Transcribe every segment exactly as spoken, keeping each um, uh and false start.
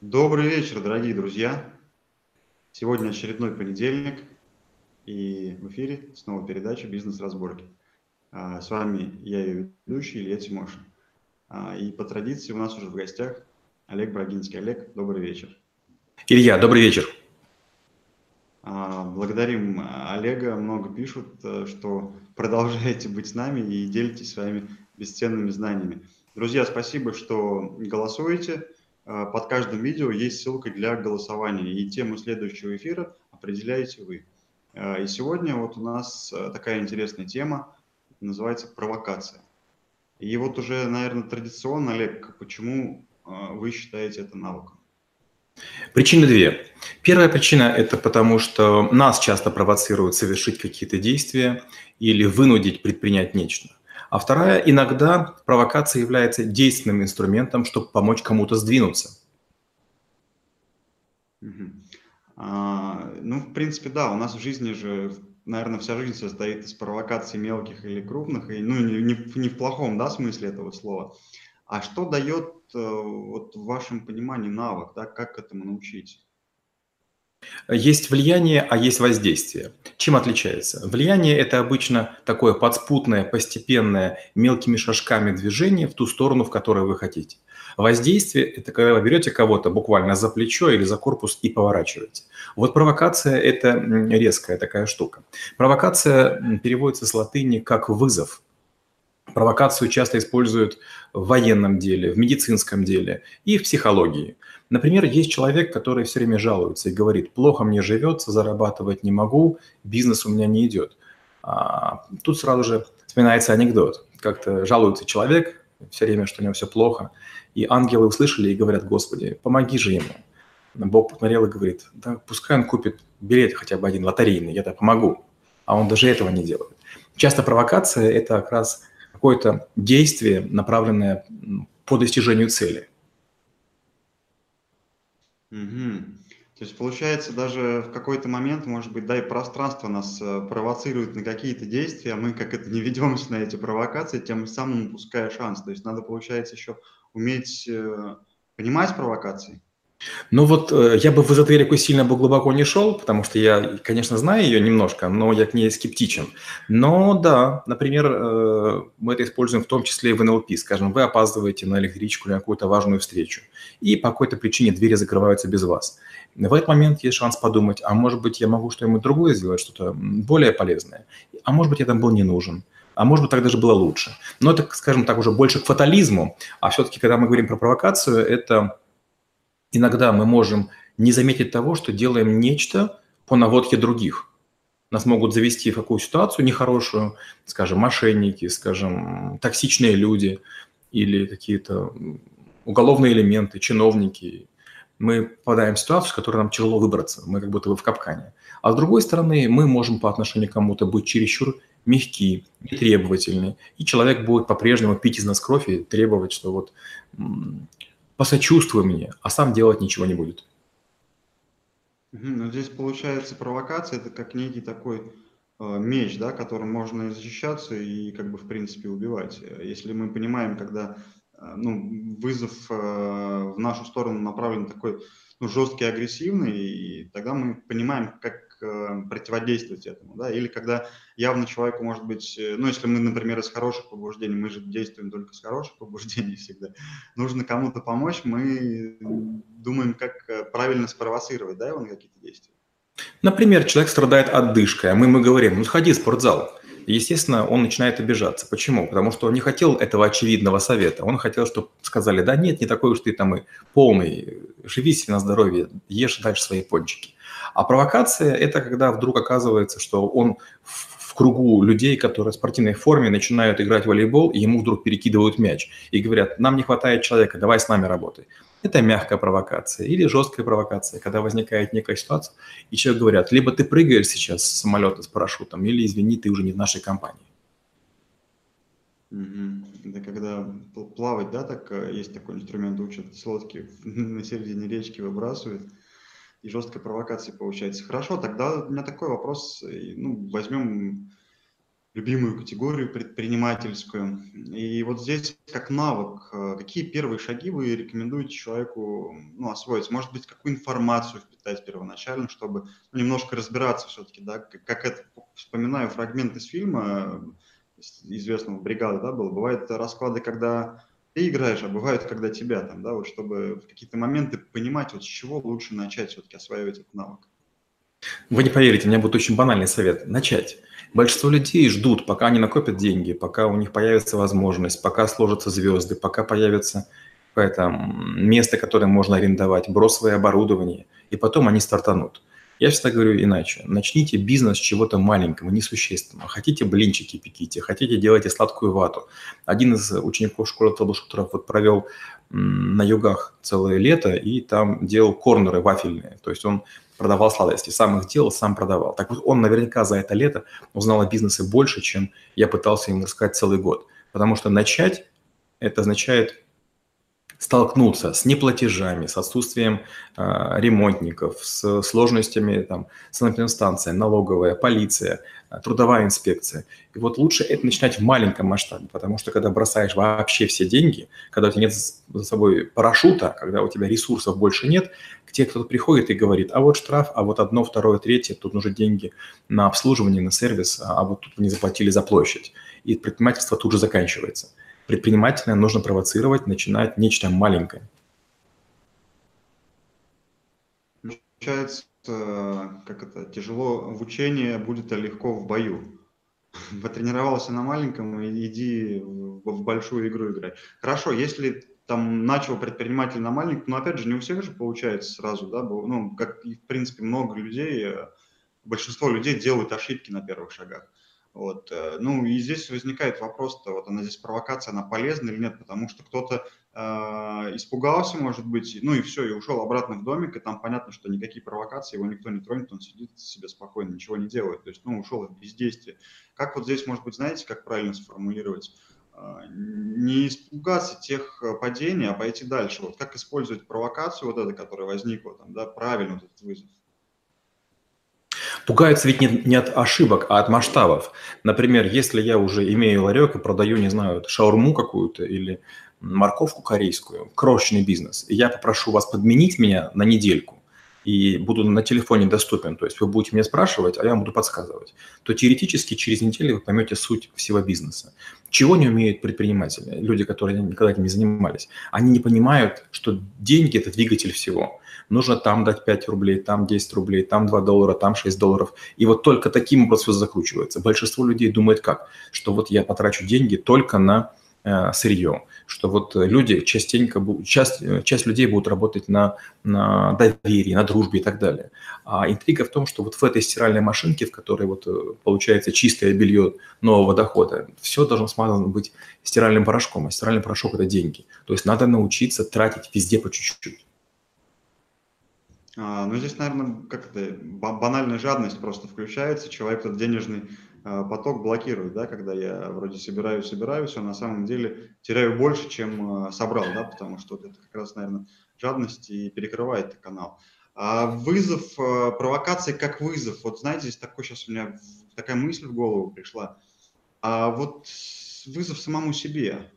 Добрый вечер, дорогие друзья. Сегодня очередной понедельник, и в эфире снова передача «Бизнес-разборки». С вами я, ее ведущий, Илья Тимошин. И по традиции у нас уже в гостях Олег Брагинский. Олег, добрый вечер. Илья, добрый вечер. Благодарим Олега. Много пишут, что продолжаете быть с нами и делитесь своими бесценными знаниями. Друзья, спасибо, что голосуете. Под каждым видео есть ссылка для голосования. И тему следующего эфира определяете вы. И сегодня вот у нас такая интересная тема, называется провокация. И вот уже, наверное, традиционно, Олег, почему вы считаете это навыком? Причины две. Первая причина – это потому, что нас часто провоцируют совершить какие-то действия или вынудить предпринять нечто. А вторая – иногда провокация является действенным инструментом, чтобы помочь кому-то сдвинуться. Угу. А, ну, в принципе, да, у нас в жизни же, наверное, вся жизнь состоит из провокаций мелких или крупных, и, ну, не, не, не в плохом, да, смысле этого слова. А что дает, вот, в вашем понимании навык, да, как к этому научить? Есть влияние, а есть воздействие. Чем отличается? Влияние – это обычно такое подспутное, постепенное, мелкими шажками движение в ту сторону, в которую вы хотите. Воздействие – это когда вы берете кого-то буквально за плечо или за корпус и поворачиваете. Вот провокация – это резкая такая штука. Провокация переводится с латыни как «вызов». Провокацию часто используют в военном деле, в медицинском деле и в психологии. Например, есть человек, который все время жалуется и говорит: «Плохо мне живется, зарабатывать не могу, бизнес у меня не идет». А тут сразу же вспоминается анекдот. Как-то жалуется человек все время, что у него все плохо, и ангелы услышали и говорят: «Господи, помоги же ему». Бог посмотрел и говорит: «Да пускай он купит билет хотя бы один лотерейный, я-то помогу». А он даже этого не делает. Часто провокация – это как раз какое-то действие, направленное по достижению цели. Угу. То есть получается, даже в какой-то момент, может быть, да, и пространство нас провоцирует на какие-то действия, а мы как это не ведемся на эти провокации, тем самым упуская шанс. То есть надо, получается, еще уметь понимать провокации. Ну вот я бы в эзотерику сильно бы глубоко не шел, потому что я, конечно, знаю ее немножко, но я к ней скептичен. Но да, например, мы это используем в том числе и в эн эл пэ. Скажем, вы опаздываете на электричку или на какую-то важную встречу, и по какой-то причине двери закрываются без вас. В этот момент есть шанс подумать: а может быть, я могу что-нибудь другое сделать, что-то более полезное, а может быть, я там был не нужен. А может быть, так даже было лучше. Но это, скажем так, уже больше к фатализму. А все-таки, когда мы говорим про провокацию, это... Иногда мы можем не заметить того, что делаем нечто по наводке других. Нас могут завести в какую ситуацию нехорошую, скажем, мошенники, скажем, токсичные люди или какие-то уголовные элементы, чиновники. Мы попадаем в ситуацию, с которой нам тяжело выбраться, мы как будто бы в капкане. А с другой стороны, мы можем по отношению к кому-то быть чересчур мягки, требовательны, и человек будет по-прежнему пить из нас кровь и требовать, что вот... посочувствуй мне, а сам делать ничего не будет. Ну, здесь получается провокация – это как некий такой э, меч, да, которым можно защищаться и как бы в принципе убивать. Если мы понимаем, когда э, ну, вызов э, в нашу сторону направлен такой, ну, жесткий, агрессивный, и тогда мы понимаем, как э, противодействовать этому. Да? Или когда явно человеку может быть, э, ну, если мы, например, из хороших побуждений, мы же действуем только с хороших побуждений всегда, нужно кому-то помочь, мы думаем, как правильно спровоцировать, да, его на какие-то действия. Например, человек страдает отдышкой, а мы ему говорим: ну, сходи в спортзал. Естественно, он начинает обижаться. Почему? Потому что он не хотел этого очевидного совета. Он хотел, чтобы сказали: да нет, не такой уж ты там и полный, живи себе на здоровье, ешь дальше свои пончики. А провокация – это когда вдруг оказывается, что он в кругу людей, которые в спортивной форме, начинают играть в волейбол, и ему вдруг перекидывают мяч и говорят: нам не хватает человека, давай с нами работай. Это мягкая провокация или жесткая провокация, когда возникает некая ситуация, и человек говорят: либо ты прыгаешь сейчас с самолета с парашютом, или, извини, ты уже не в нашей компании. Да, когда плавать, да, так есть такой инструмент, учат с лодки на середине речки выбрасывают, и жесткая провокация получается. Хорошо, тогда у меня такой вопрос, ну, возьмем любимую категорию предпринимательскую. И вот здесь как навык, какие первые шаги вы рекомендуете человеку ну, освоить? Может быть, какую информацию впитать первоначально, чтобы ну, немножко разбираться все-таки, да? Как это, вспоминаю фрагмент из фильма, известного «Бригада», да, было. Бывают расклады, когда ты играешь, а бывают, когда тебя там, да, вот чтобы в какие-то моменты понимать, вот с чего лучше начать все-таки осваивать этот навык. Вы не поверите, у меня будет очень банальный совет – начать. Большинство людей ждут, пока они накопят деньги, пока у них появится возможность, пока сложатся звезды, пока появится это, место, которое можно арендовать, бросовое оборудование, и потом они стартанут. Я всегда говорю иначе. Начните бизнес с чего-то маленького, несущественного. Хотите блинчики пеките, хотите делайте сладкую вату. Один из учеников школы траблшутеров вот провел на югах целое лето и там делал корнеры вафельные. То есть он продавал сладости, сам их делал, сам продавал. Так вот он наверняка за это лето узнал о бизнесе больше, чем я пытался ему рассказать целый год. Потому что начать – это означает столкнуться с неплатежами, с отсутствием э, ремонтников, с сложностями, там, санэпидстанция, налоговая, полиция, трудовая инспекция. И вот лучше это начинать в маленьком масштабе, потому что когда бросаешь вообще все деньги, когда у тебя нет за собой парашюта, когда у тебя ресурсов больше нет, к тебе кто-то приходит и говорит, а вот штраф, а вот одно, второе, третье, тут нужны деньги на обслуживание, на сервис, а вот тут вы не заплатили за площадь. И предпринимательство тут же заканчивается. Предпринимателя нужно провоцировать, начинать нечто маленькое. Получается, как это, тяжело в учении, будет легко в бою. Потренировался на маленьком, иди в большую игру играй. Хорошо, если там начал предприниматель на маленьком, но опять же не у всех же получается сразу, да, ну, как и в принципе много людей, большинство людей делают ошибки на первых шагах. Вот. Ну и здесь возникает вопрос-то, вот она здесь провокация, она полезна или нет, потому что кто-то э, испугался, может быть, ну и все, и ушел обратно в домик, и там понятно, что никакие провокации, его никто не тронет, он сидит себе спокойно, ничего не делает, то есть, ну, ушел в бездействие. Как вот здесь, может быть, знаете, как правильно сформулировать? Не испугаться тех падений, а пойти дальше. Вот как использовать провокацию вот эту, которая возникла, там, да, правильно вот этот вызов? Пугаются ведь не, не от ошибок, а от масштабов. Например, если я уже имею ларек и продаю, не знаю, шаурму какую-то или морковку корейскую, крошечный бизнес, я попрошу вас подменить меня на недельку и буду на телефоне доступен, то есть вы будете меня спрашивать, а я вам буду подсказывать, то теоретически через неделю вы поймете суть всего бизнеса. Чего не умеют предприниматели, люди, которые никогда этим не занимались? Они не понимают, что деньги – это двигатель всего. Нужно там дать пять рублей, там десять рублей, там два доллара, там шесть долларов. И вот только таким образом все закручивается. Большинство людей думает как? Что вот я потрачу деньги только на э, сырье. Что вот люди частенько, часть, часть людей будут работать на, на доверии, на дружбе и так далее. А интрига в том, что вот в этой стиральной машинке, в которой вот получается чистое белье нового дохода, все должно смазано быть стиральным порошком. А стиральный порошок – это деньги. То есть надо научиться тратить везде по чуть-чуть. А, ну, здесь, наверное, как-то банальная жадность просто включается. Человек этот денежный а, поток блокирует, да, когда я вроде собираюсь, собираюсь, а на самом деле теряю больше, чем а, собрал, да, потому что вот это как раз, наверное, жадность и перекрывает канал. А вызов, а, провокации как вызов. Вот знаете, здесь такой сейчас у меня такая мысль в голову пришла. А вот вызов самому себе,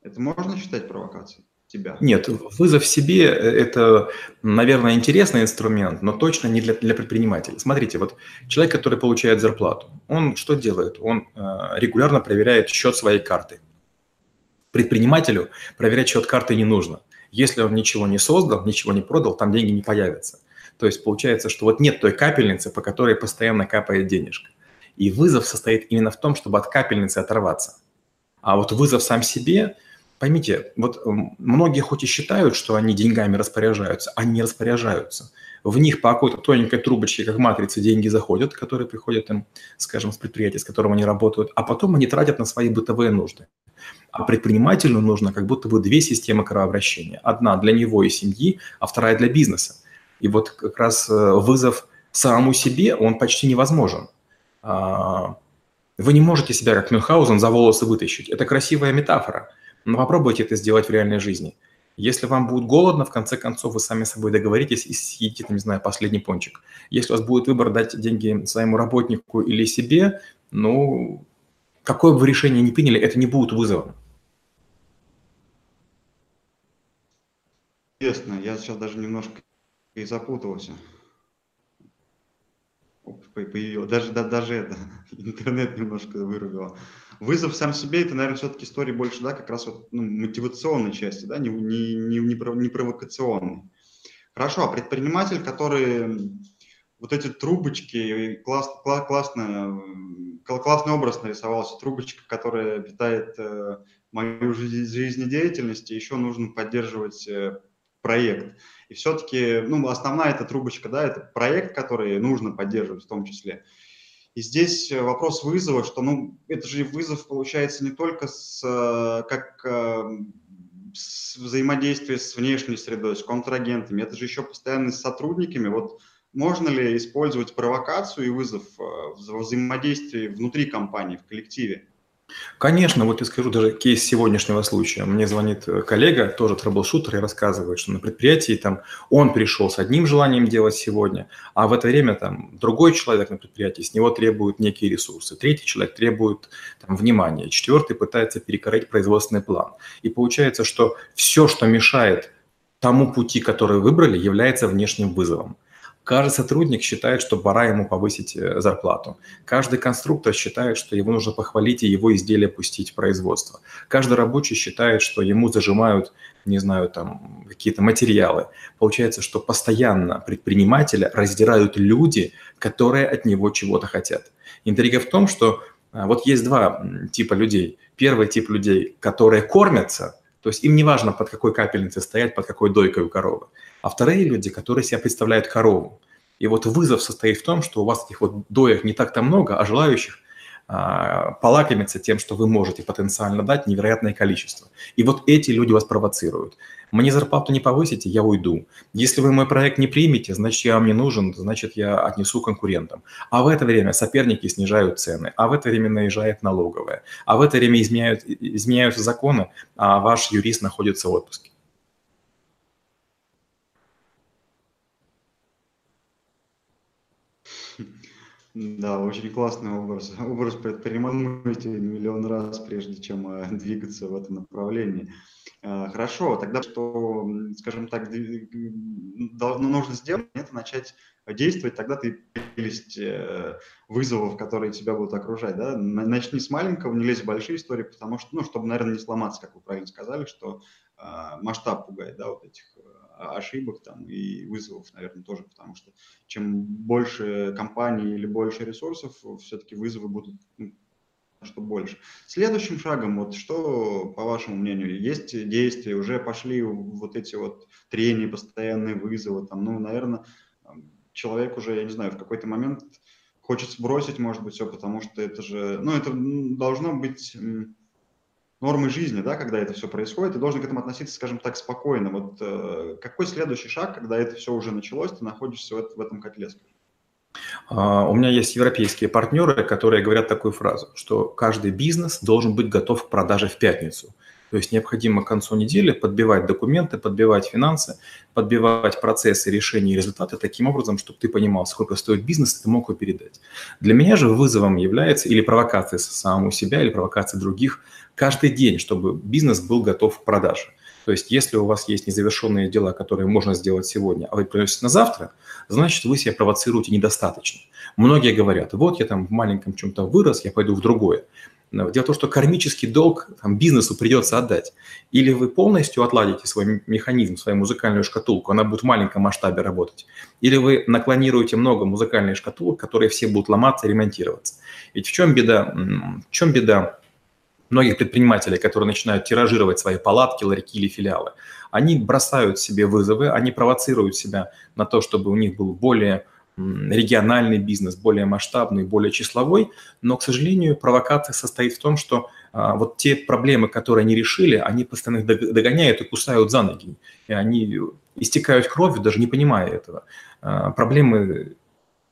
это можно считать провокацией? Тебя. Нет, вызов себе – это, наверное, интересный инструмент, но точно не для, для предпринимателя. Смотрите, вот человек, который получает зарплату, он что делает? Он э, регулярно проверяет счет своей карты. Предпринимателю проверять счет карты не нужно. Если он ничего не создал, ничего не продал, там деньги не появятся. То есть получается, что вот нет той капельницы, по которой постоянно капает денежка. И вызов состоит именно в том, чтобы от капельницы оторваться. А вот вызов сам себе… Поймите, вот многие хоть и считают, что они деньгами распоряжаются, они распоряжаются. В них по какой-то тоненькой трубочке, как матрице, деньги заходят, которые приходят им, скажем, с предприятия, с которым они работают, а потом они тратят на свои бытовые нужды. А предпринимателю нужно как будто бы две системы кровообращения. Одна для него и семьи, а вторая для бизнеса. И вот как раз вызов самому себе, он почти невозможен. Вы не можете себя, как Мюнхгаузен, за волосы вытащить. Это красивая метафора. Но попробуйте это сделать в реальной жизни. Если вам будет голодно, в конце концов вы сами с собой договоритесь и съедите, не знаю, последний пончик. Если у вас будет выбор дать деньги своему работнику или себе, ну, Какое бы вы решение ни приняли, это не будет вызовом. Интересно, я сейчас даже немножко и запутался. Появилось. Даже, да, даже это, интернет немножко вырубило. Вызов сам себе, это, наверное, все-таки история больше, да, как раз вот, ну, мотивационной части, да, не, не, не, не провокационной. Хорошо, а предприниматель, который вот эти трубочки, класс, класс, классно, классный образ нарисовался, трубочка, которая питает э, мою жизнедеятельность, и еще нужно поддерживать э, проект. И все-таки, ну, основная эта трубочка, да, это проект, который нужно поддерживать в том числе. И здесь вопрос вызова, что, ну, это же вызов получается не только с, как с взаимодействие с внешней средой, с контрагентами, это же еще постоянно с сотрудниками. Вот можно ли использовать провокацию и вызов в взаимодействии внутри компании, в коллективе? Конечно, вот я скажу даже кейс сегодняшнего случая. Мне звонит коллега, тоже траблшутер, и рассказывает, что на предприятии там он пришел с одним желанием делать сегодня, а в это время там другой человек на предприятии, с него требуют некие ресурсы, третий человек требует там внимания, четвертый пытается перекроить производственный план. И получается, что все, что мешает тому пути, который выбрали, является внешним вызовом. Каждый сотрудник считает, что пора ему повысить зарплату. Каждый конструктор считает, что его нужно похвалить и его изделие пустить в производство. Каждый рабочий считает, что ему зажимают, не знаю, там какие-то материалы. Получается, что постоянно предпринимателя раздирают люди, которые от него чего-то хотят. Интрига в том, что вот есть два типа людей. Первый тип людей, которые кормятся, то есть им не важно, под какой капельницей стоять, под какой дойкой у коровы. А вторые люди, которые себя представляют корову. И вот вызов состоит в том, что у вас этих вот доек не так-то много, а желающих а, полакомиться тем, что вы можете потенциально дать, невероятное количество. И вот эти люди вас провоцируют. Мне зарплату не повысите, я уйду. Если вы мой проект не примете, значит, я вам не нужен, значит, я отнесу конкурентам. А в это время соперники снижают цены, а в это время наезжает налоговая, а в это время изменяют, изменяются законы, а ваш юрист находится в отпуске. Да, очень классный образ. Образ предпринимателя миллион раз, прежде чем двигаться в этом направлении. Хорошо, тогда что, скажем так, нужно сделать, это начать действовать, тогда ты прелесть вызовов, которые тебя будут окружать. Да? Начни с маленького, не лезь в большие истории, потому что, ну, чтобы, наверное, не сломаться, как вы правильно сказали, что масштаб пугает, да, вот этих ошибок там и вызовов, наверное, тоже, потому что чем больше компаний или больше ресурсов, все-таки вызовы будут, ну, что больше. Следующим шагом, вот что, по вашему мнению, есть действия, уже пошли вот эти вот трения, постоянные вызовы, там, ну, наверное, человек уже, я не знаю, в какой-то момент хочет сбросить, может быть, все, потому что это же, ну, это должно быть нормы жизни, да, когда это все происходит, и должен к этому относиться, скажем так, спокойно. Вот э, какой следующий шаг, когда это все уже началось, ты находишься в, в этом котле? Uh, у меня есть европейские партнеры, которые говорят такую фразу, что каждый бизнес должен быть готов к продаже в пятницу. То есть необходимо к концу недели подбивать документы, подбивать финансы, подбивать процессы, решения и результаты таким образом, чтобы ты понимал, сколько стоит бизнес, и ты мог его передать. Для меня же вызовом является или провокация самому себя, или провокация других каждый день, чтобы бизнес был готов к продаже. То есть если у вас есть незавершенные дела, которые можно сделать сегодня, а вы приносите на завтра, значит, вы себя провоцируете недостаточно. Многие говорят, вот я там в маленьком чем-то вырос, я пойду в другое. Дело в том, что кармический долг там, бизнесу придется отдать. Или вы полностью отладите свой механизм, свою музыкальную шкатулку, она будет в маленьком масштабе работать. Или вы наклонируете много музыкальных шкатулок, которые все будут ломаться и ремонтироваться. Ведь в чем беда? В чем беда многих предпринимателей, которые начинают тиражировать свои палатки, ларьки или филиалы? Они бросают себе вызовы, они провоцируют себя на то, чтобы у них был более региональный бизнес, более масштабный, более числовой, но, к сожалению, провокация состоит в том, что а, вот те проблемы, которые они решили, они постоянно их догоняют и кусают за ноги, и они истекают кровью, даже не понимая этого. А, проблемы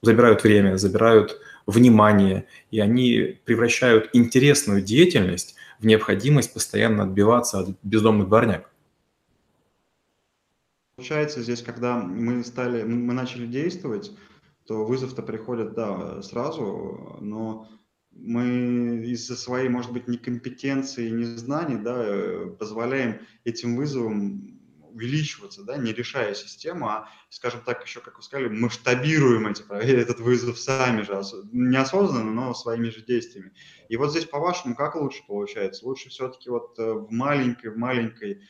забирают время, забирают внимание, и они превращают интересную деятельность в необходимость постоянно отбиваться от бездомных дворняк. Получается, здесь, когда мы стали, мы начали действовать, то вызов-то приходит, да, сразу, но мы из-за своей, может быть, некомпетенции и незнаний, да, позволяем этим вызовам увеличиваться, да, не решая систему, а, скажем так, еще, как вы сказали, масштабируем эти, этот вызов сами же, неосознанно, но своими же действиями. И вот здесь, по-вашему, как лучше получается? Лучше все-таки вот в маленькой, в маленькой,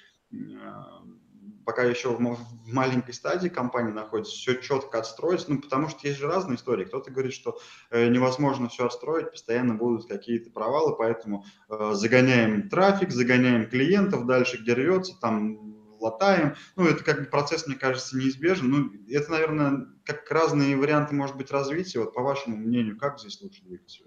пока еще в маленькой стадии компании находится, все четко отстроить, ну, потому что есть же разные истории. Кто-то говорит, что невозможно все отстроить, постоянно будут какие-то провалы, поэтому загоняем трафик, загоняем клиентов, дальше где рвется, там, латаем. Ну, это как бы процесс, мне кажется, неизбежен. Ну, это, наверное, как разные варианты, может быть, развития. Вот по вашему мнению, как здесь лучше двигаться?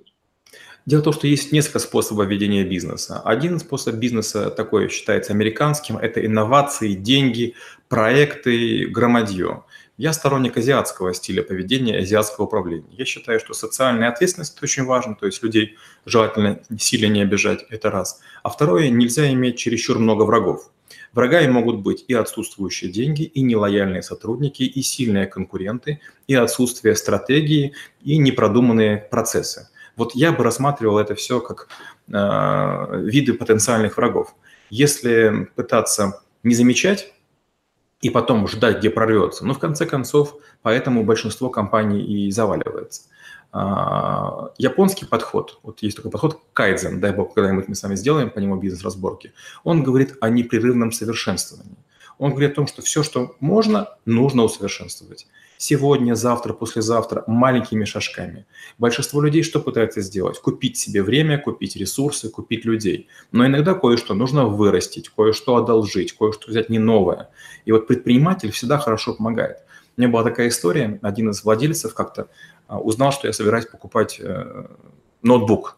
Дело в том, что есть несколько способов ведения бизнеса. Один способ бизнеса такой считается американским – это инновации, деньги, проекты, громадье. Я сторонник азиатского стиля поведения, азиатского управления. Я считаю, что социальная ответственность – это очень важно, то есть людей желательно сильно не обижать, это раз. А второе – нельзя иметь чересчур много врагов. Врагами могут быть и отсутствующие деньги, и нелояльные сотрудники, и сильные конкуренты, и отсутствие стратегии, и непродуманные процессы. Вот я бы рассматривал это все как э, виды потенциальных врагов. Если пытаться не замечать и потом ждать, где прорвется, ну, в конце концов, поэтому большинство компаний и заваливается. Э, японский подход, вот есть такой подход Кайдзен, дай бог, когда-нибудь мы с вами сделаем по нему бизнес-разборки, он говорит о непрерывном совершенствовании. Он говорит о том, что все, что можно, нужно усовершенствовать. Сегодня, завтра, послезавтра, маленькими шажками. Большинство людей что пытается сделать? Купить себе время, купить ресурсы, купить людей. Но иногда кое-что нужно вырастить, кое-что одолжить, кое-что взять не новое. И вот предприниматель всегда хорошо помогает. У меня была такая история, один из владельцев как-то узнал, что я собираюсь покупать э, ноутбук.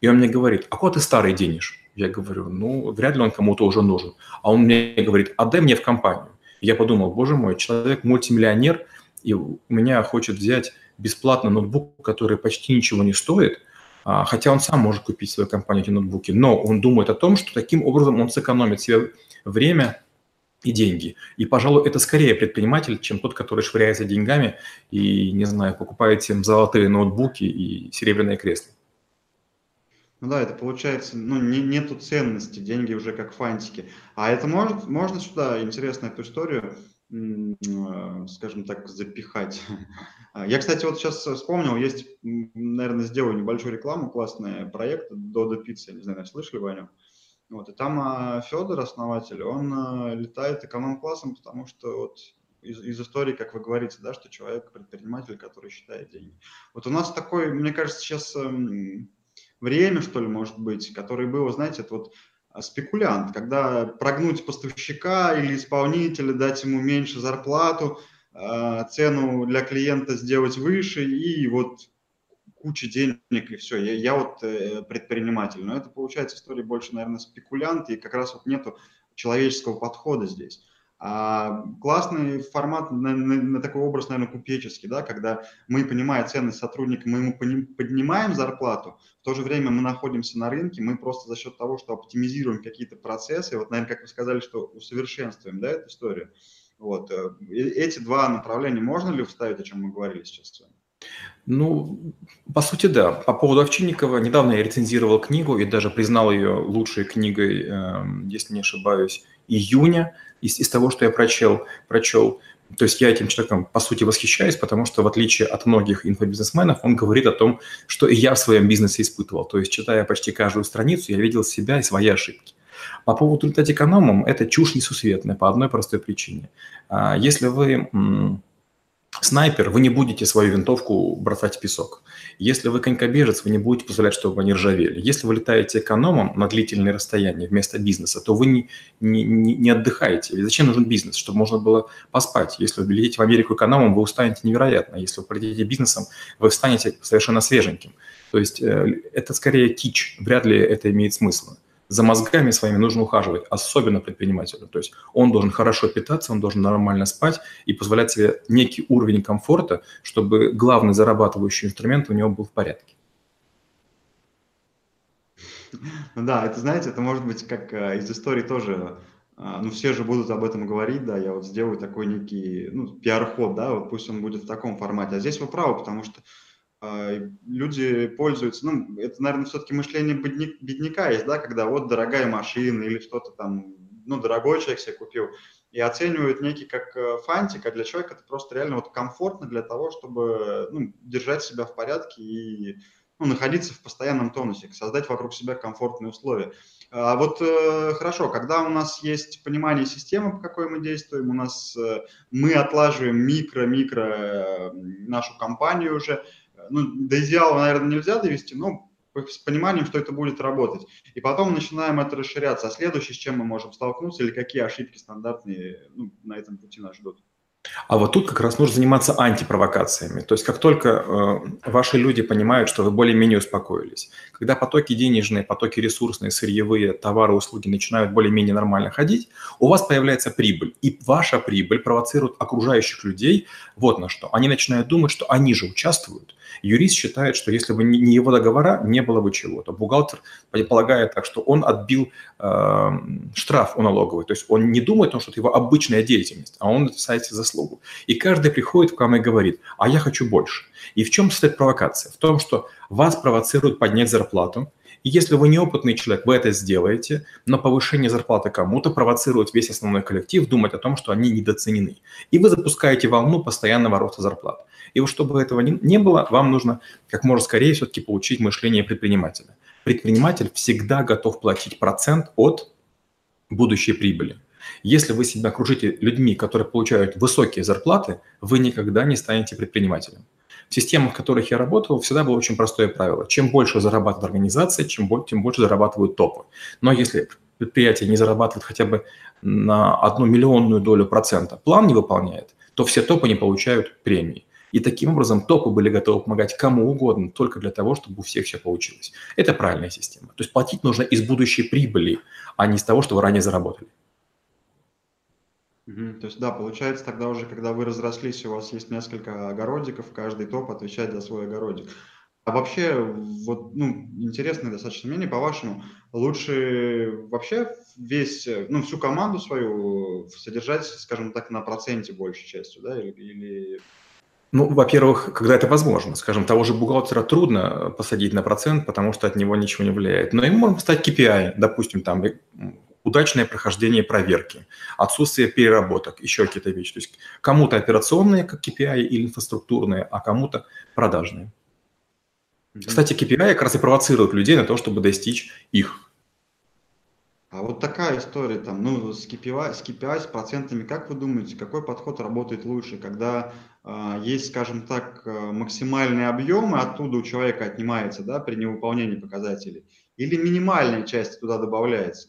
И он мне говорит: а куда ты старый денешь? Я говорю: ну, вряд ли он кому-то уже нужен. А он мне говорит: отдай мне в компанию. Я подумал: боже мой, человек мультимиллионер, и у меня хочет взять бесплатно ноутбук, который почти ничего не стоит, хотя он сам может купить в своей компании эти ноутбуки, но он думает о том, что таким образом он сэкономит себе время и деньги. И, пожалуй, это скорее предприниматель, чем тот, который швыряется деньгами и, не знаю, покупает всем золотые ноутбуки и серебряные кресла. Ну да, это получается, ну, не, нету ценности, деньги уже как фантики. А это может, можно сюда, интересно, эту историю, скажем так, запихать. Я, кстати, вот сейчас вспомнил, есть, наверное, сделаю небольшую рекламу, классный проект «Додо Пицца», не знаю, слышали вы о нем? Вот, и там Федор, основатель, он летает эконом-классом, потому что вот Из, из истории, как вы говорите, да, что человек предприниматель, который считает деньги. Вот у нас такой, мне кажется, сейчас время, что ли, может быть, которое было, знаете, это вот спекулянт, когда прогнуть поставщика или исполнителя, дать ему меньше зарплату, цену для клиента сделать выше, и вот куча денег, и все. Я, я вот предприниматель. Но это, получается, история больше, наверное, спекулянт, и как раз вот нету человеческого подхода здесь. А классный формат на, на, на такой образ, наверное, купеческий, да, когда мы, понимая ценность сотрудника, мы ему поднимаем зарплату, в то же время мы находимся на рынке, мы просто за счет того, что оптимизируем какие-то процессы, вот, наверное, как вы сказали, что усовершенствуем, да, эту историю. Вот. Эти два направления можно ли вставить, о чем мы говорили сейчас с вами? Ну, по сути, да. По поводу Овчинникова, недавно я рецензировал книгу и даже признал ее лучшей книгой, если не ошибаюсь, июня, из, из того, что я прочел, прочел. То есть я этим человеком, по сути, восхищаюсь, потому что, в отличие от многих инфобизнесменов, он говорит о том, что и я в своем бизнесе испытывал. То есть, читая почти каждую страницу, я видел себя и свои ошибки. По поводу результата экономом, это чушь несусветная по одной простой причине. Если вы снайпер, вы не будете свою винтовку бросать в песок. Если вы конькобежец, вы не будете позволять, чтобы они ржавели. Если вы летаете экономом на длительные расстояния вместо бизнеса, то вы не, не, не отдыхаете. И зачем нужен бизнес? Чтобы можно было поспать. Если вы летите в Америку экономом, вы устанете невероятно. Если вы полетите бизнесом, вы встанете совершенно свеженьким. То есть это скорее кич, вряд ли это имеет смысл. За мозгами своими нужно ухаживать, особенно предпринимателю. То есть он должен хорошо питаться, он должен нормально спать и позволять себе некий уровень комфорта, чтобы главный зарабатывающий инструмент у него был в порядке. Да, это, знаете, это может быть как из истории тоже. Ну, все же будут об этом говорить, да, я вот сделаю такой некий, ну, пиар-ход, да, вот пусть он будет в таком формате. А здесь вы правы, потому что люди пользуются, ну, это, наверное, все-таки мышление бедняка есть, да, когда вот дорогая машина или что-то там, ну, дорогой человек себе купил, и оценивают некий как фантик, а для человека это просто реально вот комфортно для того, чтобы, ну, держать себя в порядке и, ну, находиться в постоянном тонусе, создать вокруг себя комфортные условия. А вот э, хорошо, когда у нас есть понимание системы, по какой мы действуем, у нас э, мы отлаживаем микро-микро э, нашу компанию уже, ну, до идеала, наверное, нельзя довести, но с пониманием, что это будет работать. И потом начинаем это расширяться. А следующее, с чем мы можем столкнуться, или какие ошибки стандартные, ну, на этом пути нас ждут? А вот тут как раз нужно заниматься антипровокациями. То есть как только э, ваши люди понимают, что вы более-менее успокоились, когда потоки денежные, потоки ресурсные, сырьевые, товары, услуги начинают более-менее нормально ходить, у вас появляется прибыль. И ваша прибыль провоцирует окружающих людей вот на что. Они начинают думать, что они же участвуют. Юрист считает, что если бы не его договора, не было бы чего-то. Бухгалтер полагает так, что он отбил э, штраф у налоговой. То есть он не думает о том, что это его обычная деятельность, а он отвечает за заслугу. И каждый приходит к вам и говорит: а я хочу больше. И в чем состоит провокация? В том, что вас провоцируют поднять зарплату. И если вы неопытный человек, вы это сделаете, но повышение зарплаты кому-то провоцирует весь основной коллектив думать о том, что они недооценены. И вы запускаете волну постоянного роста зарплат. И вот чтобы этого не было, вам нужно как можно скорее все-таки получить мышление предпринимателя. Предприниматель всегда готов платить процент от будущей прибыли. Если вы себя окружите людьми, которые получают высокие зарплаты, вы никогда не станете предпринимателем. В системах, в которых я работал, всегда было очень простое правило. Чем больше зарабатывает организация, чем больше, тем больше зарабатывают топы. Но если предприятие не зарабатывает хотя бы на одну миллионную долю процента, план не выполняет, то все топы не получают премии. И таким образом топы были готовы помогать кому угодно, только для того, чтобы у всех все получилось. Это правильная система. То есть платить нужно из будущей прибыли, а не из того, что вы ранее заработали. Mm-hmm. То есть, да, получается, тогда уже, когда вы разрослись, у вас есть несколько огородиков, каждый топ отвечает за свой огородик. А вообще, вот, ну, интересное достаточно мнение, по-вашему, лучше вообще весь, ну, всю команду свою содержать, скажем так, на проценте большей частью, да, или... или... Ну, во-первых, когда это возможно. Скажем, того же бухгалтера трудно посадить на процент, потому что от него ничего не влияет. Но ему можно стать кей пи ай, допустим, там... удачное прохождение проверки, отсутствие переработок, еще какие-то вещи. То есть кому-то операционные, как кей пи ай или инфраструктурные, а кому-то продажные. Mm-hmm. Кстати, кей пи ай как раз и провоцирует людей на то, чтобы достичь их. А вот такая история там, ну, с кей пи ай, с кей пи ай, с процентами, как вы думаете, какой подход работает лучше, когда э, есть, скажем так, максимальный объем, и оттуда у человека отнимается, да, при невыполнении показателей, или минимальная часть туда добавляется?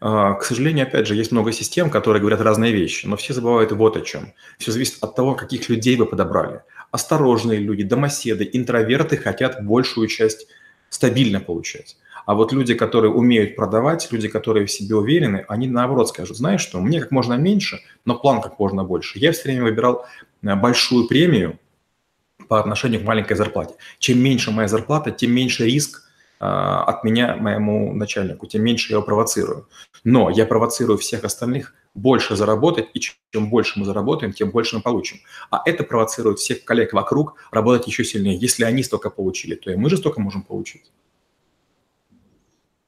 К сожалению, опять же, есть много систем, которые говорят разные вещи, но все забывают вот о чем. Все зависит от того, каких людей вы подобрали. Осторожные люди, домоседы, интроверты хотят большую часть стабильно получать. А вот люди, которые умеют продавать, люди, которые в себе уверены, они наоборот скажут: знаешь что, мне как можно меньше, но план как можно больше. Я все время выбирал большую премию по отношению к маленькой зарплате. Чем меньше моя зарплата, тем меньше риск от меня моему начальнику, тем меньше я его провоцирую. Но я провоцирую всех остальных больше заработать, и чем больше мы заработаем, тем больше мы получим. А это провоцирует всех коллег вокруг работать еще сильнее. Если они столько получили, то и мы же столько можем получить.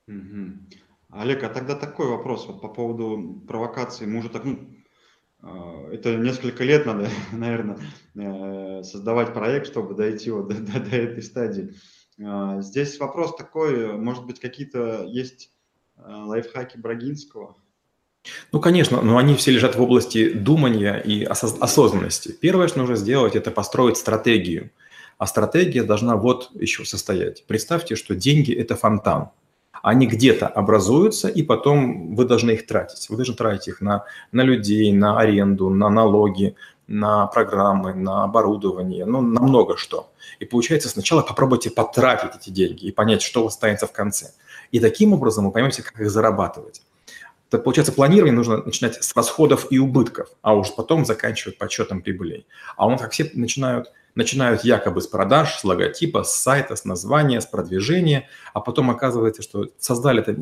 Угу. Олег, а тогда такой вопрос вот по поводу провокации. Мы уже так, ну, это несколько лет надо, наверное, создавать проект, чтобы дойти вот до, до, до этой стадии. Здесь вопрос такой, может быть, какие-то есть лайфхаки Брагинского? Ну, конечно, но они все лежат в области думания и осознанности. Первое, что нужно сделать, это построить стратегию. А стратегия должна вот еще состоять. Представьте, что деньги – это фонтан. Они где-то образуются, и потом вы должны их тратить. Вы должны тратить их на, на людей, на аренду, на налоги, на программы, на оборудование, ну, на много что. И получается, сначала попробуйте потратить эти деньги и понять, что останется в конце. И таким образом вы поймете, как их зарабатывать. То, получается, планирование нужно начинать с расходов и убытков, а уж потом заканчивать подсчетом прибылей. А у нас, как все, начинают, начинают якобы с продаж, с логотипа, с сайта, с названия, с продвижения, а потом оказывается, что создали-то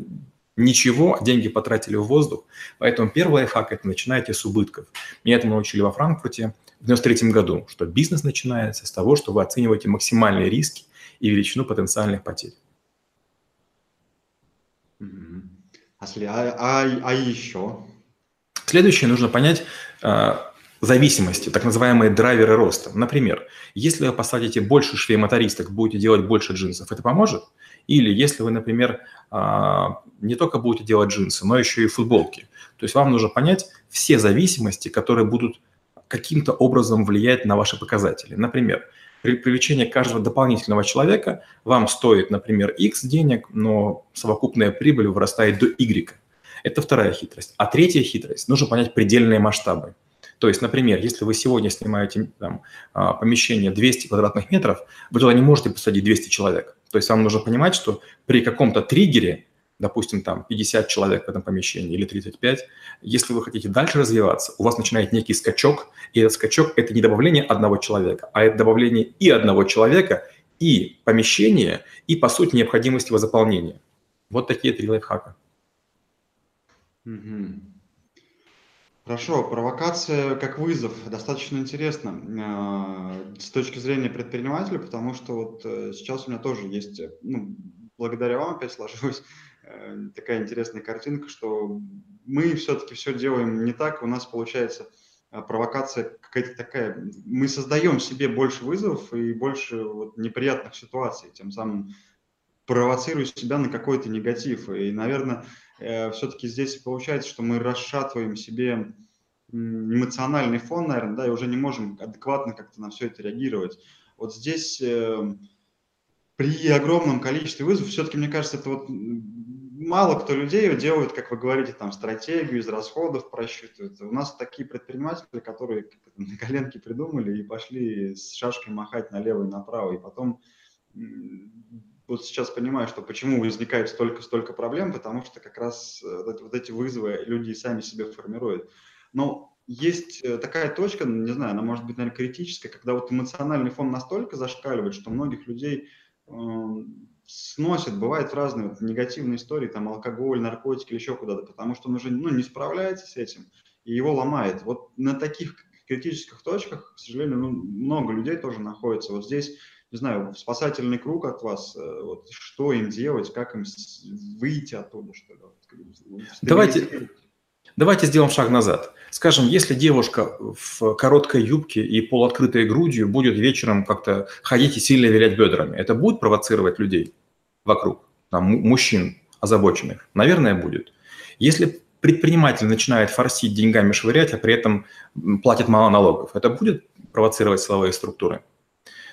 ничего, деньги потратили в воздух. Поэтому первый лайфхак – это начинайте с убытков. Меня этому научили во Франкфурте. в девяносто третьем году, что бизнес начинается с того, что вы оцениваете максимальные риски и величину потенциальных потерь. А, а, а еще? Следующее нужно понять э, зависимости, так называемые драйверы роста. Например, если вы посадите больше швей-мотористок, будете делать больше джинсов, это поможет? Или если вы, например, э, не только будете делать джинсы, но еще и футболки. То есть вам нужно понять все зависимости, которые будут каким-то образом влиять на ваши показатели. Например, при привлечении каждого дополнительного человека вам стоит, например, X денег, но совокупная прибыль вырастает до Y. Это вторая хитрость. А третья хитрость – нужно понять предельные масштабы. То есть, например, если вы сегодня снимаете там, помещение двести квадратных метров, вы туда не можете посадить двести человек. То есть вам нужно понимать, что при каком-то триггере, допустим, там пятьдесят человек в этом помещении или тридцать пять, если вы хотите дальше развиваться, у вас начинает некий скачок, и этот скачок – это не добавление одного человека, а это добавление и одного человека, и помещения, и, по сути, необходимость его заполнения. Вот такие три лайфхака. Угу. Хорошо. Провокация как вызов достаточно интересно э, с точки зрения предпринимателя, потому что вот э, сейчас у меня тоже есть, ну, благодаря вам опять сложилось, такая интересная картинка, что мы все-таки все делаем не так, у нас получается провокация какая-то такая. Мы создаем себе больше вызовов и больше вот неприятных ситуаций, тем самым провоцируя себя на какой-то негатив. И, наверное, все-таки здесь получается, что мы расшатываем себе эмоциональный фон, наверное, да, и уже не можем адекватно как-то на все это реагировать. Вот здесь при огромном количестве вызовов, все-таки, мне кажется, это вот... Мало кто людей делает, как вы говорите, там стратегию из расходов просчитывают. У нас такие предприниматели, которые на коленке придумали и пошли с шашкой махать налево и направо. И потом вот сейчас понимаю, что почему возникает столько-столько проблем, потому что как раз вот эти вызовы люди сами себе формируют. Но есть такая точка, не знаю, она может быть, наверное, критическая, когда вот эмоциональный фон настолько зашкаливает, что многих людей... сносят, бывают разные вот, негативные истории, там алкоголь, наркотики или еще куда-то, потому что он уже ну, не справляется с этим и его ломает. Вот на таких критических точках, к сожалению, ну, много людей тоже находится. Вот здесь, не знаю, спасательный круг от вас, вот, что им делать, как им выйти оттуда, что ли? Вот, давайте, давайте сделаем шаг назад. Скажем, если девушка в короткой юбке и полуоткрытой грудью будет вечером как-то ходить и сильно вилять бедрами, это будет провоцировать людей вокруг, там, мужчин озабоченных? Наверное, будет. Если предприниматель начинает форсить, деньгами швырять, а при этом платит мало налогов, это будет провоцировать силовые структуры?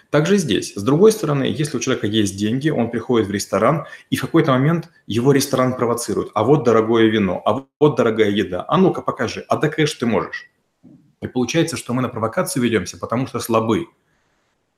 Также здесь. С другой стороны, если у человека есть деньги, он приходит в ресторан, и в какой-то момент его ресторан провоцирует. А вот дорогое вино, а вот дорогая еда. А ну-ка покажи, а докажешь ты можешь. И получается, что мы на провокацию ведемся, потому что слабы.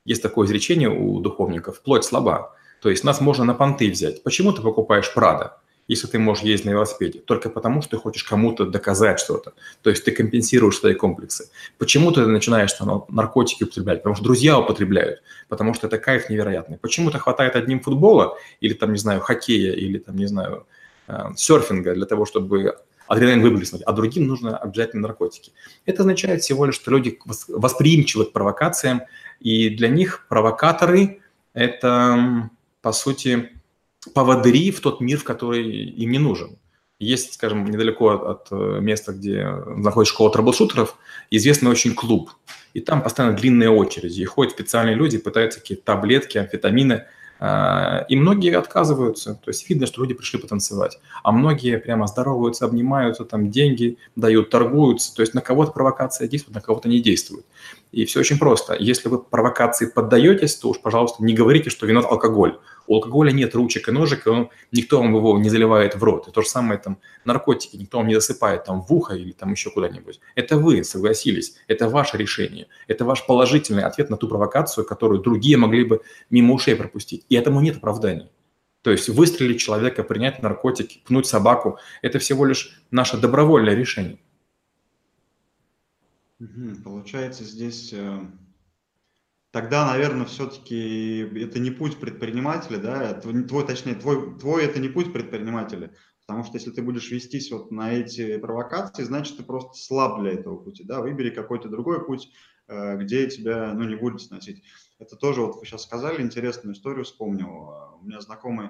Есть такое изречение у духовников: плоть слаба. То есть нас можно на понты взять. Почему ты покупаешь Prado, если ты можешь ездить на велосипеде? Только потому, что ты хочешь кому-то доказать что-то. То есть ты компенсируешь свои комплексы. Почему ты начинаешь там, наркотики употреблять? Потому что друзья употребляют. Потому что это кайф невероятный. Почему-то хватает одним футбола или, там, не знаю, хоккея, или, там, не знаю, э, серфинга для того, чтобы адреналин выплеснуть, а другим нужно обязательно наркотики. Это означает всего лишь, что люди восприимчивы к провокациям, и для них провокаторы – это... по сути, поводыри в тот мир, в который им не нужен. Есть, скажем, недалеко от, от места, где находится школа траблшутеров, известный очень клуб. И там постоянно длинные очереди. И ходят специальные люди, пытаются какие-то таблетки, амфетамины. Э, и многие отказываются. То есть видно, что люди пришли потанцевать. А многие прямо здороваются, обнимаются, там деньги дают, торгуются. То есть на кого-то провокация действует, на кого-то не действует. И все очень просто. Если вы провокации поддаетесь, то уж, пожалуйста, не говорите, что виноват алкоголь. У алкоголя нет ручек и ножек, и он, никто вам его не заливает в рот. И то же самое там наркотики, никто вам не засыпает там в ухо или там еще куда-нибудь. Это вы согласились, это ваше решение, это ваш положительный ответ на ту провокацию, которую другие могли бы мимо ушей пропустить. И этому нет оправданий. То есть выстрелить человека, принять наркотики, пнуть собаку – это всего лишь наше добровольное решение. Получается, здесь тогда, наверное, все-таки это не путь предпринимателя, да, твой, точнее, твой, твой это не путь предпринимателя, потому что если ты будешь вестись вот на эти провокации, значит, ты просто слаб для этого пути, да, выбери какой-то другой путь, где тебя, ну, не будет сносить. Это тоже, вот вы сейчас сказали, интересную историю вспомнил. У меня знакомый,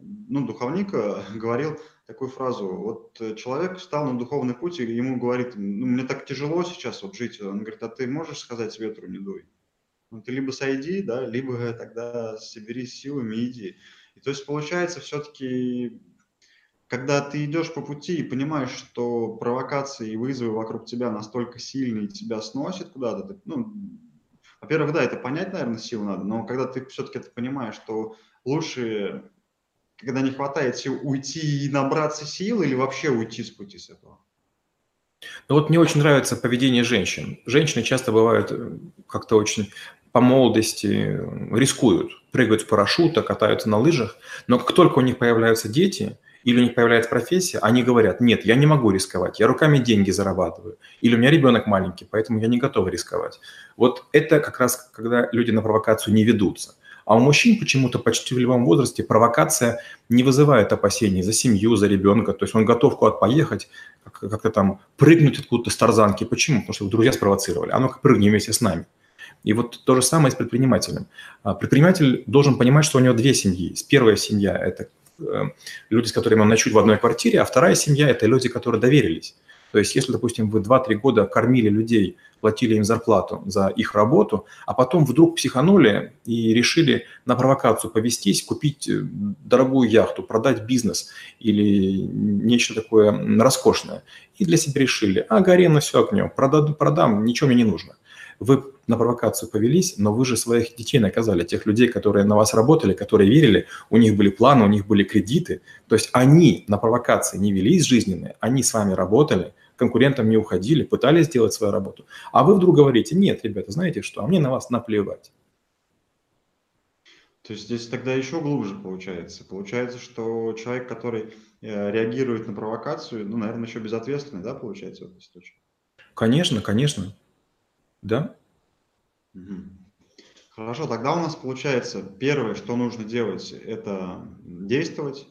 ну, духовник говорил такую фразу. Вот человек встал на духовный путь, и ему говорит, ну, мне так тяжело сейчас вот жить. Он говорит, а ты можешь сказать ветру не дуй? Ну, ты либо сойди, да, либо тогда соберись силами и иди. И то есть получается все-таки, когда ты идешь по пути и понимаешь, что провокации и вызовы вокруг тебя настолько сильные, тебя сносят куда-то, ну, во-первых, да, это понять, наверное, сил надо, но когда ты все-таки это понимаешь, что лучше, когда не хватает сил, уйти и набраться сил или вообще уйти с пути с этого? Ну вот мне очень нравится поведение женщин. Женщины часто бывают как-то очень по молодости рискуют, прыгают с парашюта, катаются на лыжах, но как только у них появляются дети или у них появляется профессия, они говорят, нет, я не могу рисковать, я руками деньги зарабатываю, или у меня ребенок маленький, поэтому я не готова рисковать. Вот это как раз, когда люди на провокацию не ведутся. А у мужчин почему-то почти в любом возрасте провокация не вызывает опасений за семью, за ребенка. То есть он готов куда-то поехать, как-то там прыгнуть откуда-то с тарзанки. Почему? Потому что друзья спровоцировали. А ну-ка прыгни вместе с нами. И вот то же самое с предпринимателем. Предприниматель должен понимать, что у него две семьи. Первая семья – это люди, с которыми он ночует в одной квартире, а вторая семья – это люди, которые доверились. То есть если, допустим, вы два-три года кормили людей, платили им зарплату за их работу, а потом вдруг психанули и решили на провокацию повестись, купить дорогую яхту, продать бизнес или нечто такое роскошное, и для себя решили, а горе на все огнем, продам, продам, ничего мне не нужно. Вы на провокацию повелись, но вы же своих детей наказали, тех людей, которые на вас работали, которые верили, у них были планы, у них были кредиты. То есть они на провокации не велись жизненные, они с вами работали, конкурентам не уходили, пытались сделать свою работу. А вы вдруг говорите, нет, ребята, знаете что, а мне на вас наплевать. То есть здесь тогда еще глубже получается. Получается, что человек, который реагирует на провокацию, ну, наверное, еще безответственный, да, получается в этом случае? Конечно, конечно. Да? Хорошо, тогда у нас получается первое, что нужно делать, это действовать.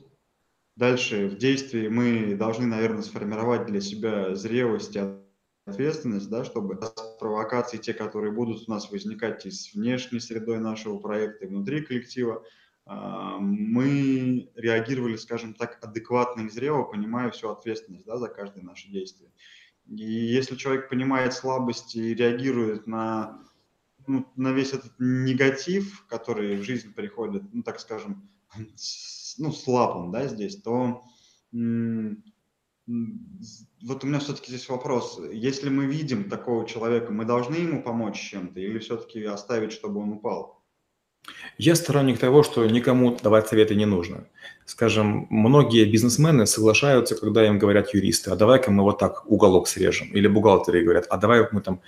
Дальше в действии мы должны, наверное, сформировать для себя зрелость и ответственность, да, чтобы провокации, те, которые будут у нас возникать и с внешней средой нашего проекта, и внутри коллектива, мы реагировали, скажем так, адекватно и зрело, понимая всю ответственность, да, за каждое наше действие. И если человек понимает слабости и реагирует на, ну, на весь этот негатив, который в жизнь приходит, ну, так скажем, с, ну, слаб он, да, здесь, то м- вот у меня все-таки здесь вопрос. Если мы видим такого человека, мы должны ему помочь чем-то или все-таки оставить, чтобы он упал? Я сторонник того, что никому давать советы не нужно. Скажем, многие бизнесмены соглашаются, когда им говорят юристы, а давай-ка мы вот так уголок срежем. Или бухгалтеры говорят, а давай мы там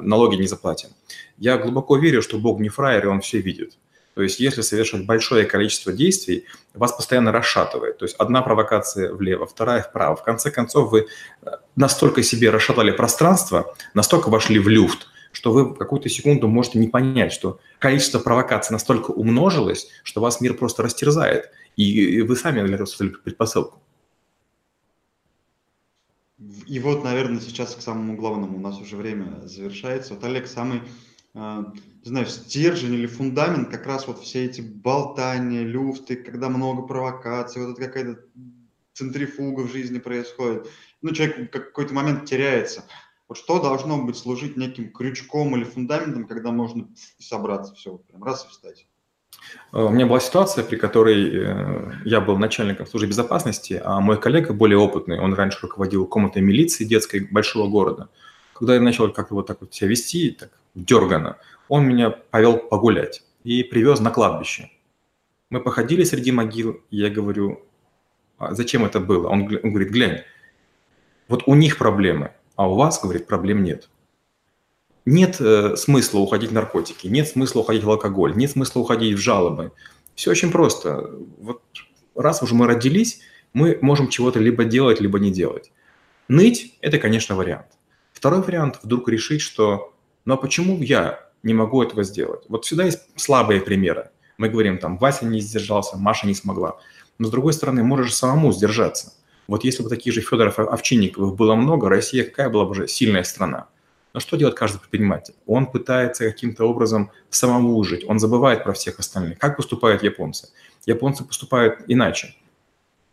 налоги не заплатим. Я глубоко верю, что Бог не фраер, и он все видит. То есть если совершать большое количество действий, вас постоянно расшатывает. То есть одна провокация влево, вторая вправо. В конце концов вы настолько себе расшатали пространство, настолько вошли в люфт, что вы в какую-то секунду можете не понять, что количество провокаций настолько умножилось, что вас мир просто растерзает, и вы сами для этого создали предпосылку. И вот, наверное, сейчас к самому главному, у нас уже время завершается. Вот, Олег, самый, не знаю, стержень или фундамент, как раз вот все эти болтания, люфты, когда много провокаций, вот это какая-то центрифуга в жизни происходит. Ну, человек в какой-то момент теряется. Вот что должно быть служить неким крючком или фундаментом, когда можно собраться, все, прям раз и встать? У меня была ситуация, при которой я был начальником службы безопасности, а мой коллега более опытный, он раньше руководил комнатой милиции детской большого города. Когда я начал как-то вот так вот себя вести, так дергано, он меня повел погулять и привез на кладбище. Мы походили среди могил, и я говорю, а зачем это было? Он, он говорит, глянь, вот у них проблемы. А у вас, говорит, проблем нет. Нет э, смысла уходить в наркотики, нет смысла уходить в алкоголь, нет смысла уходить в жалобы. Все очень просто. Вот раз уже мы родились, мы можем чего-то либо делать, либо не делать. Ныть – это, конечно, вариант. Второй вариант – вдруг решить, что «ну а почему я не могу этого сделать?» Вот всегда есть слабые примеры. Мы говорим, там, Вася не сдержался, Маша не смогла. Но, с другой стороны, можешь самому сдержаться. Вот если бы таких же Федоров и Овчинниковых было много, Россия какая была бы уже сильная страна. Но что делает каждый предприниматель? Он пытается каким-то образом самоулучшить, он забывает про всех остальных. Как поступают японцы? Японцы поступают иначе.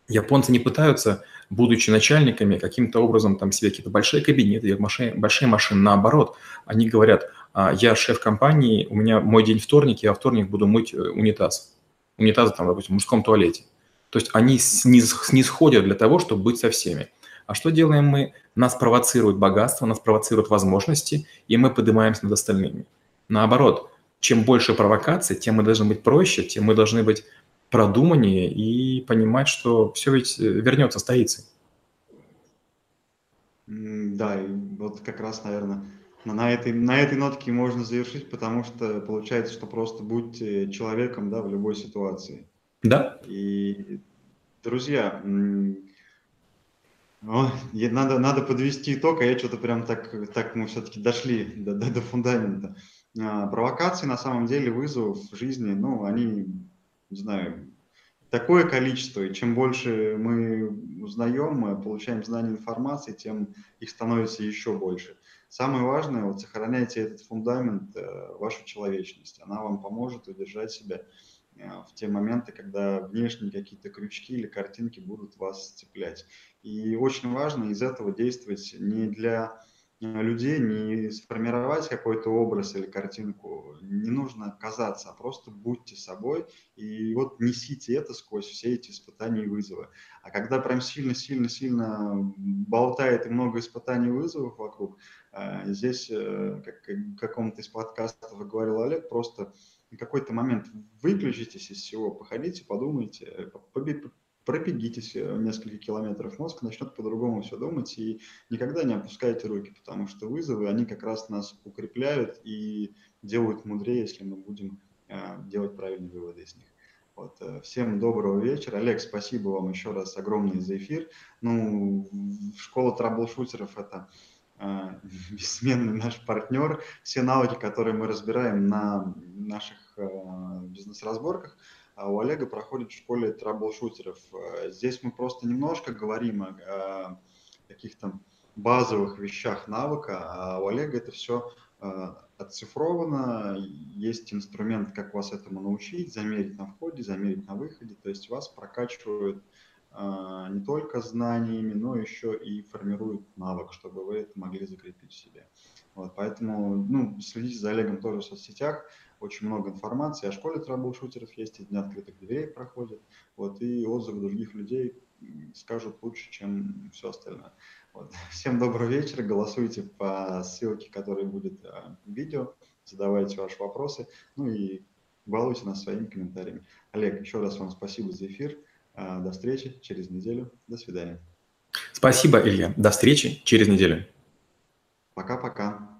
Японцы не пытаются, будучи начальниками, каким-то образом там себе какие-то большие кабинеты, большие машины. Наоборот, они говорят, я шеф компании, у меня мой день вторник, я во вторник буду мыть унитаз. Унитазы там, допустим, в мужском туалете. То есть они снисходят для того, чтобы быть со всеми. А что делаем мы? Нас провоцирует богатство, нас провоцируют возможности, и мы поднимаемся над остальными. Наоборот, чем больше провокаций, тем мы должны быть проще, тем мы должны быть продуманнее и понимать, что все ведь вернется, стоится. Да, и вот как раз, наверное, на этой, на этой нотке можно завершить, потому что получается, что просто будьте человеком, да, в любой ситуации. Да. И, друзья, о, надо, надо подвести итог, а я что-то прям так, так мы все-таки дошли до, до, до фундамента. А, провокации, на самом деле, вызовов в жизни, ну, они, не знаю, такое количество, и чем больше мы узнаем, мы получаем знания, информации, тем их становится еще больше. Самое важное, вот сохраняйте этот фундамент, вашу человечность, она вам поможет удержать себя в те моменты, когда внешние какие-то крючки или картинки будут вас цеплять. И очень важно из этого действовать не для людей, не сформировать какой-то образ или картинку, не нужно казаться, а просто будьте собой и вот несите это сквозь все эти испытания и вызовы. А когда прям сильно-сильно-сильно болтает и много испытаний и вызовов вокруг, здесь, как в каком-то из подкастов говорил Олег, просто в какой-то момент выключитесь из всего, походите, подумайте, пробегитесь несколько километров, мозг начнет по-другому все думать, и никогда не опускайте руки, потому что вызовы, они как раз нас укрепляют и делают мудрее, если мы будем э, делать правильные выводы из них. Вот. Всем доброго вечера. Олег, спасибо вам еще раз огромное за эфир. Ну, школа траблшутеров – это бессменный наш партнер. Все навыки, которые мы разбираем на наших бизнес-разборках, у Олега проходят в школе траблшутеров. Здесь мы просто немножко говорим о каких-то базовых вещах навыка, а у Олега это все отцифровано, есть инструмент, как вас этому научить, замерить на входе, замерить на выходе, то есть вас прокачивают не только знаниями, но еще и формирует навык, чтобы вы это могли закрепить в себе. Вот, поэтому ну, следите за Олегом тоже в соцсетях, очень много информации о школе траблшутеров есть, и дни открытых дверей проходят, вот, и отзывы других людей скажут лучше, чем все остальное. Вот. Всем доброго вечера, голосуйте по ссылке, которая будет в видео, задавайте ваши вопросы, ну и балуйте нас своими комментариями. Олег, еще раз вам спасибо за эфир. До встречи через неделю. До свидания. Спасибо, Илья. До встречи через неделю. Пока-пока.